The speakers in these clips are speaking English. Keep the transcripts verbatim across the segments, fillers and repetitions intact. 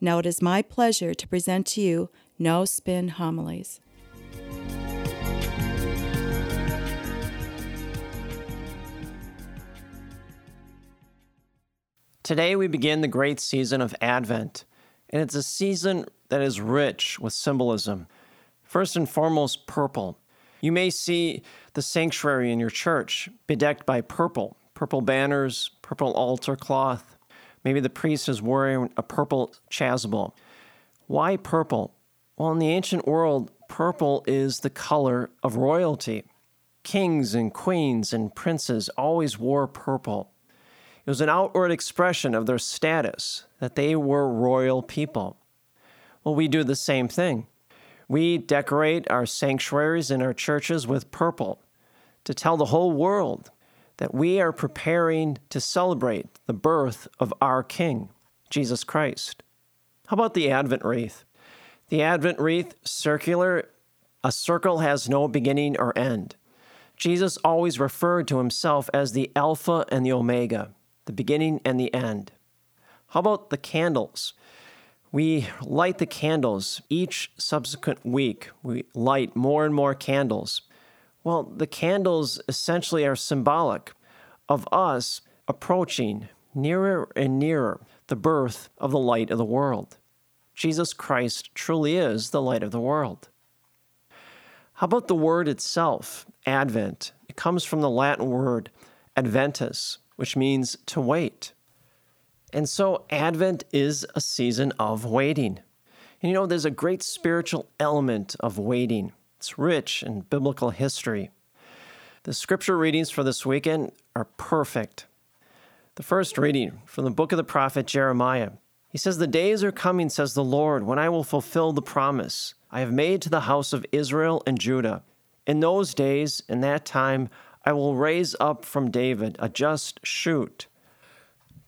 Now it is my pleasure to present to you No Spin Homilies. Today we begin the great season of Advent, and it's a season that is rich with symbolism. First and foremost, purple. You may see the sanctuary in your church bedecked by purple, purple banners, purple altar cloth. Maybe the priest is wearing a purple chasuble. Why purple? Well, in the ancient world, purple is the color of royalty. Kings and queens and princes always wore purple. It was an outward expression of their status, that they were royal people. Well, we do the same thing. We decorate our sanctuaries and our churches with purple to tell the whole world that we are preparing to celebrate the birth of our King, Jesus Christ. How about the Advent wreath? The Advent wreath, circular, a circle has no beginning or end. Jesus always referred to himself as the Alpha and the Omega, the beginning and the end. How about the candles? We light the candles each subsequent week. We light more and more candles. Well, the candles essentially are symbolic of us approaching nearer and nearer the birth of the light of the world. Jesus Christ truly is the light of the world. How about the word itself, Advent? It comes from the Latin word adventus, which means to wait. And so Advent is a season of waiting. And you know, there's a great spiritual element of waiting. It's rich in biblical history. The scripture readings for this weekend are perfect. The first reading from the book of the prophet Jeremiah. He says, "The days are coming, says the Lord, when I will fulfill the promise I have made to the house of Israel and Judah. In those days, in that time, I will raise up from David a just shoot."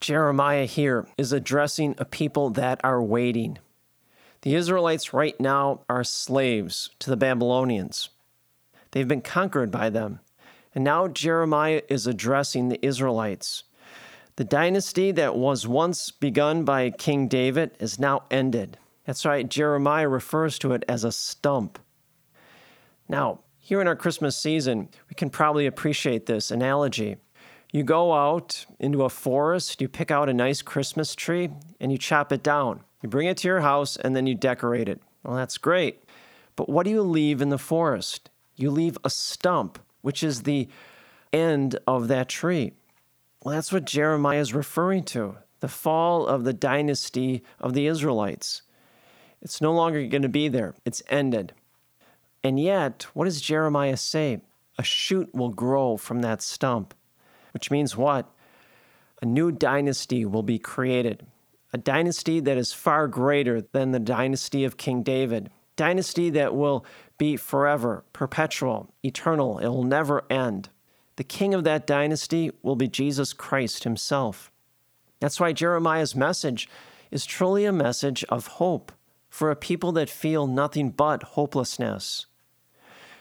Jeremiah here is addressing a people that are waiting. The Israelites right now are slaves to the Babylonians. They've been conquered by them. And now Jeremiah is addressing the Israelites. The dynasty that was once begun by King David is now ended. That's right, Jeremiah refers to it as a stump. Now, here in our Christmas season, we can probably appreciate this analogy. You go out into a forest, you pick out a nice Christmas tree, and you chop it down. You bring it to your house, and then you decorate it. Well, that's great. But what do you leave in the forest? You leave a stump, which is the end of that tree. Well, that's what Jeremiah is referring to, the fall of the dynasty of the Israelites. It's no longer going to be there. It's ended. And yet, what does Jeremiah say? A shoot will grow from that stump, which means what? A new dynasty will be created, a dynasty that is far greater than the dynasty of King David, dynasty that will be forever, perpetual, eternal. It will never end. The king of that dynasty will be Jesus Christ himself. That's why Jeremiah's message is truly a message of hope for a people that feel nothing but hopelessness.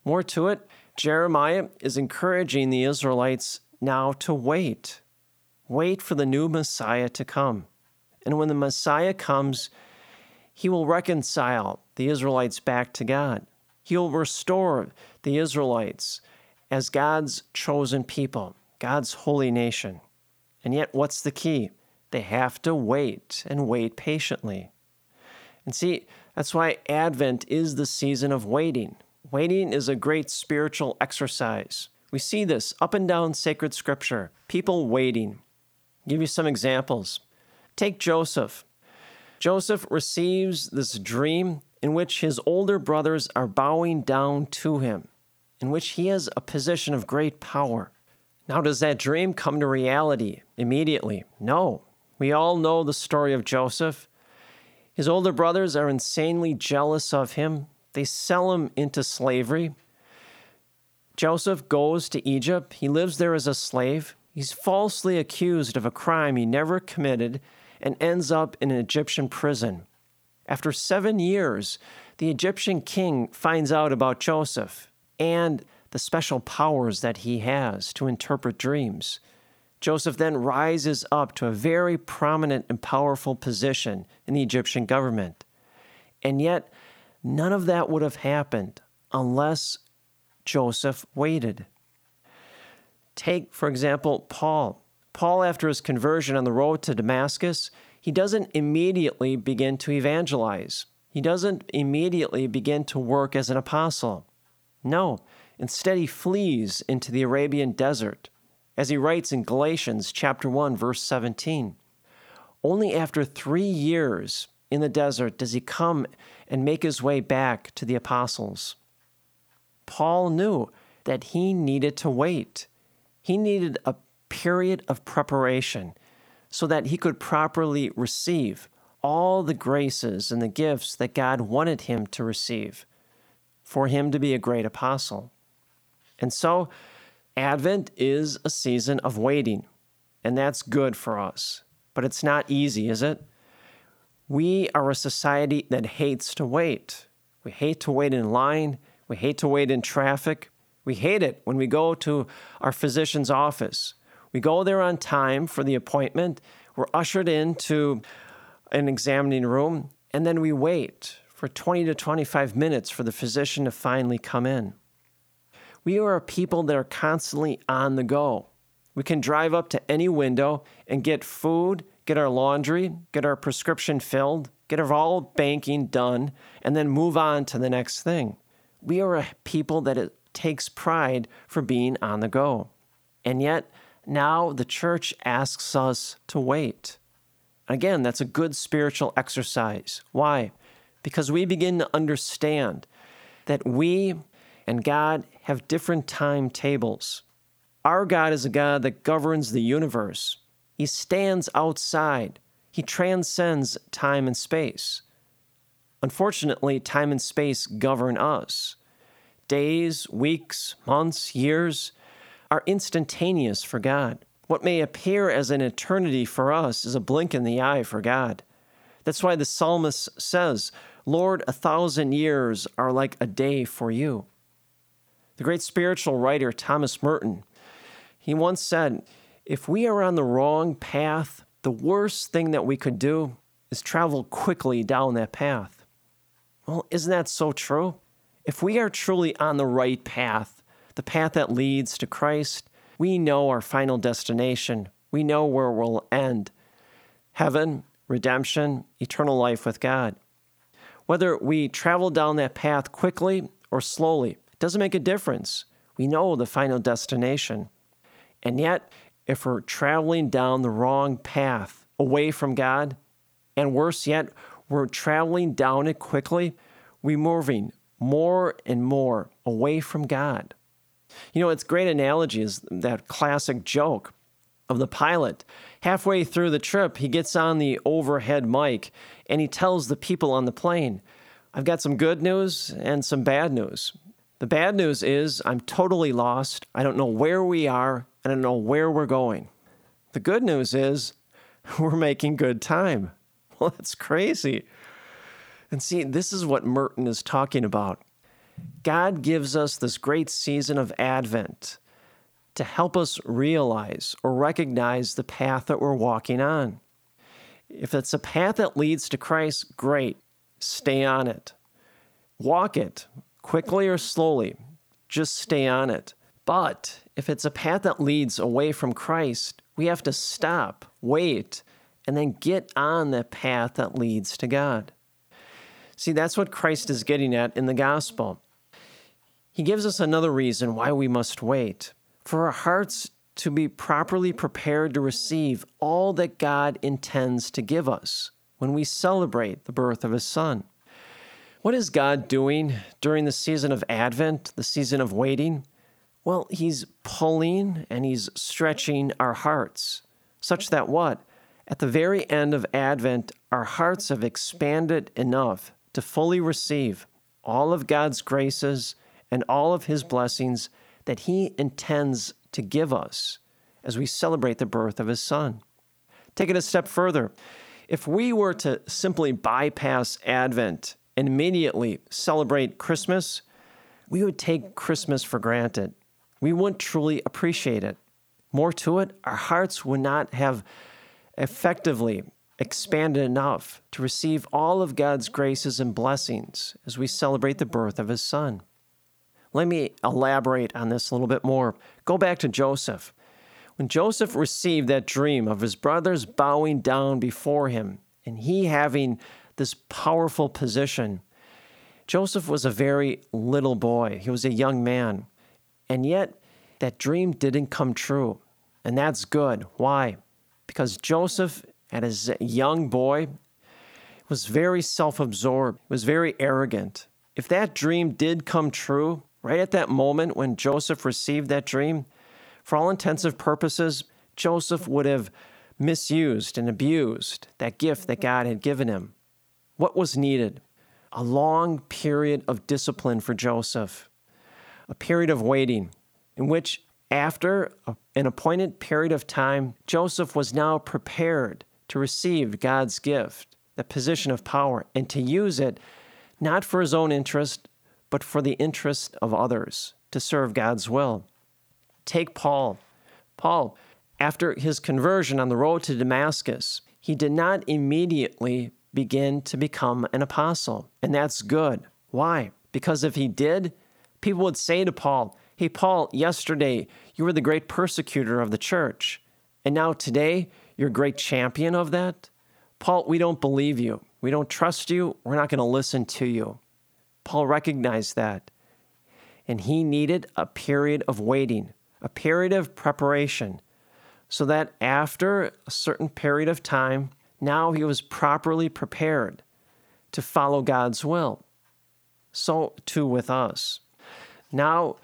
More to it, Jeremiah is encouraging the Israelites now to wait. Wait for the new Messiah to come. And when the Messiah comes, he will reconcile the Israelites back to God. He'll restore the Israelites as God's chosen people, God's holy nation. And yet, what's the key? They have to wait and wait patiently. And see, that's why Advent is the season of waiting. Waiting is a great spiritual exercise. We see this up and down sacred scripture, people waiting. I'll give you some examples. Take Joseph. Joseph receives this dream in which his older brothers are bowing down to him, in which he has a position of great power. Now, does that dream come to reality immediately? No. We all know the story of Joseph. His older brothers are insanely jealous of him. They sell him into slavery. Joseph goes to Egypt. He lives there as a slave. He's falsely accused of a crime he never committed and ends up in an Egyptian prison. After seven years, the Egyptian king finds out about Joseph and the special powers that he has to interpret dreams. Joseph then rises up to a very prominent and powerful position in the Egyptian government. And yet, none of that would have happened unless Joseph waited. Take, for example, Paul. Paul, after his conversion on the road to Damascus, he doesn't immediately begin to evangelize. He doesn't immediately begin to work as an apostle. No, instead he flees into the Arabian desert, as he writes in Galatians chapter one, verse seventeen. Only after three years in the desert does he come and make his way back to the apostles. Paul knew that he needed to wait. He needed a period of preparation so that he could properly receive all the graces and the gifts that God wanted him to receive for him to be a great apostle. And so, Advent is a season of waiting, and that's good for us, but it's not easy, is it? We are a society that hates to wait. We hate to wait in line. We hate to wait in traffic. We hate it when we go to our physician's office. We go there on time for the appointment. We're ushered into an examining room, and then we wait for twenty to twenty-five minutes for the physician to finally come in. We are a people that are constantly on the go. We can drive up to any window and get food, get our laundry, get our prescription filled, get our all banking done, and then move on to the next thing. We are a people that it takes pride for being on the go. And yet, now the church asks us to wait. Again, that's a good spiritual exercise. Why? Because we begin to understand that we and God have different timetables. Our God is a God that governs the universe. He stands outside. He transcends time and space. Unfortunately, time and space govern us. Days, weeks, months, years are instantaneous for God. What may appear as an eternity for us is a blink in the eye for God. That's why the psalmist says, "Lord, a thousand years are like a day for you." The great spiritual writer, Thomas Merton, he once said, if we are on the wrong path, the worst thing that we could do is travel quickly down that path. Well, isn't that so true? If we are truly on the right path, the path that leads to Christ, we know our final destination. We know where we'll end. Heaven, redemption, eternal life with God. Whether we travel down that path quickly or slowly, doesn't make a difference. We know the final destination. And yet, if we're traveling down the wrong path away from God, and worse yet, we're traveling down it quickly, we're moving more and more away from God. You know, it's a great analogy is that classic joke of the pilot. Halfway through the trip, he gets on the overhead mic and he tells the people on the plane, I've got some good news and some bad news. The bad news is I'm totally lost. I don't know where we are. I don't know where we're going. The good news is we're making good time. Well, that's crazy. And see, this is what Merton is talking about. God gives us this great season of Advent to help us realize or recognize the path that we're walking on. If it's a path that leads to Christ, great. Stay on it. Walk it. Quickly or slowly, just stay on it. But if it's a path that leads away from Christ, we have to stop, wait, and then get on the path that leads to God. See, that's what Christ is getting at in the gospel. He gives us another reason why we must wait, for our hearts to be properly prepared to receive all that God intends to give us when we celebrate the birth of His Son. What is God doing during the season of Advent, the season of waiting? Well, He's pulling and He's stretching our hearts, such that what? At the very end of Advent, our hearts have expanded enough to fully receive all of God's graces and all of His blessings that He intends to give us as we celebrate the birth of His Son. Take it a step further. If we were to simply bypass Advent and immediately celebrate Christmas, we would take Christmas for granted. We wouldn't truly appreciate it. More to it, our hearts would not have effectively expanded enough to receive all of God's graces and blessings as we celebrate the birth of His Son. Let me elaborate on this a little bit more. Go back to Joseph. When Joseph received that dream of his brothers bowing down before him and he having this powerful position, Joseph was a very little boy. He was a young man. And yet, that dream didn't come true. And that's good. Why? Because Joseph, as a young boy, was very self-absorbed, was very arrogant. If that dream did come true, right at that moment when Joseph received that dream, for all intents and purposes, Joseph would have misused and abused that gift that God had given him. What was needed? A long period of discipline for Joseph, a period of waiting in which, after an appointed period of time, Joseph was now prepared to receive God's gift, the position of power, and to use it not for his own interest, but for the interest of others, to serve God's will. Take Paul. Paul, after his conversion on the road to Damascus, he did not immediately begin to become an apostle. And that's good. Why? Because if he did, people would say to Paul, "Hey, Paul, yesterday you were the great persecutor of the church, and now today you're a great champion of that? Paul, we don't believe you. We don't trust you. We're not going to listen to you." Paul recognized that. And he needed a period of waiting, a period of preparation, so that after a certain period of time, now he was properly prepared to follow God's will. So too with us. Now,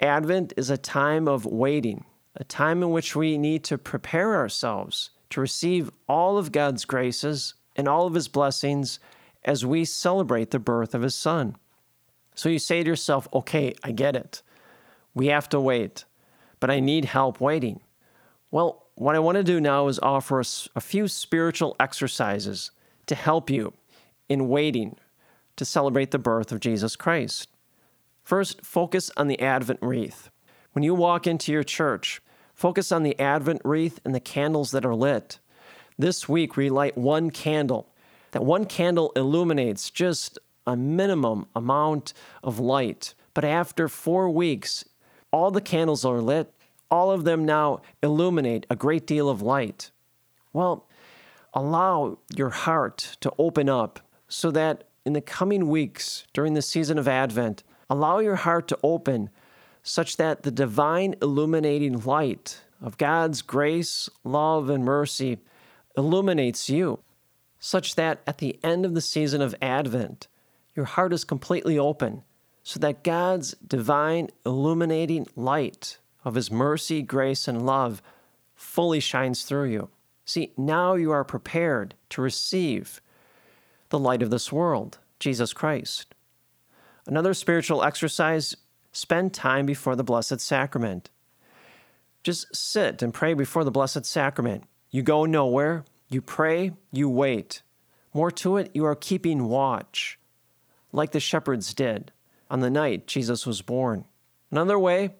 Advent is a time of waiting, a time in which we need to prepare ourselves to receive all of God's graces and all of His blessings as we celebrate the birth of His Son. So you say to yourself, "Okay, I get it. We have to wait, but I need help waiting." Well, what I want to do now is offer a few spiritual exercises to help you in waiting to celebrate the birth of Jesus Christ. First, focus on the Advent wreath. When you walk into your church, focus on the Advent wreath and the candles that are lit. This week, we light one candle. That one candle illuminates just a minimum amount of light. But after four weeks, all the candles are lit. All of them now illuminate a great deal of light. Well, allow your heart to open up so that in the coming weeks during the season of Advent, allow your heart to open such that the divine illuminating light of God's grace, love, and mercy illuminates you, such that at the end of the season of Advent, your heart is completely open so that God's divine illuminating light of His mercy, grace, and love fully shines through you. See, now you are prepared to receive the light of this world, Jesus Christ. Another spiritual exercise, spend time before the Blessed Sacrament. Just sit and pray before the Blessed Sacrament. You go nowhere, you pray, you wait. More to it, you are keeping watch, like the shepherds did on the night Jesus was born. Another way,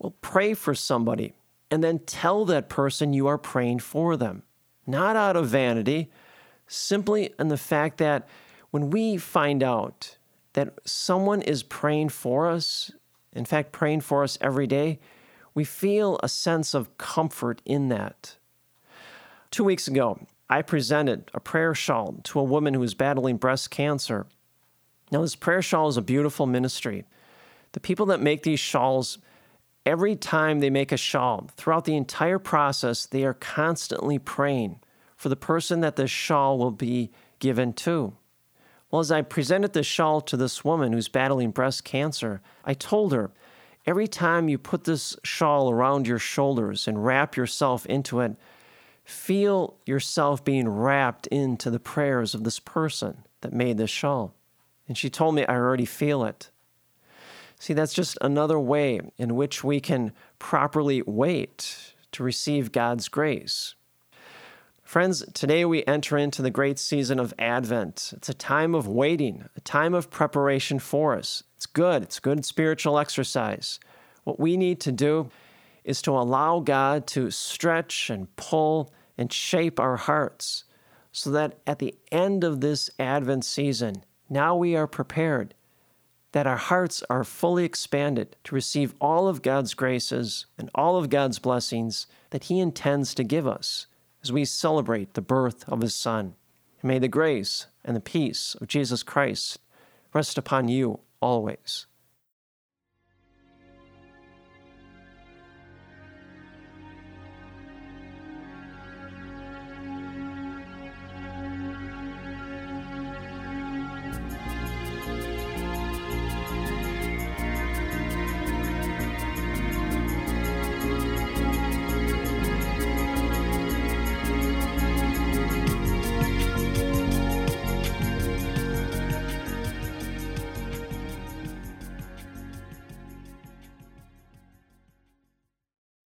well, pray for somebody and then tell that person you are praying for them. Not out of vanity, simply in the fact that when we find out that someone is praying for us, in fact, praying for us every day, we feel a sense of comfort in that. Two weeks ago, I presented a prayer shawl to a woman who was battling breast cancer. Now, this prayer shawl is a beautiful ministry. The people that make these shawls, every time they make a shawl, throughout the entire process, they are constantly praying for the person that this shawl will be given to. Well, as I presented this shawl to this woman who's battling breast cancer, I told her, every time you put this shawl around your shoulders and wrap yourself into it, Feel yourself being wrapped into the prayers of this person that made this shawl. And she told me, I already feel it. See, that's just another way in which we can properly wait to receive God's grace. Friends, today we enter into the great season of Advent. It's a time of waiting, a time of preparation for us. It's good. It's good spiritual exercise. What we need to do is to allow God to stretch and pull and shape our hearts so that at the end of this Advent season, now we are prepared, that our hearts are fully expanded to receive all of God's graces and all of God's blessings that He intends to give us as we celebrate the birth of His Son. And may the grace and the peace of Jesus Christ rest upon you always.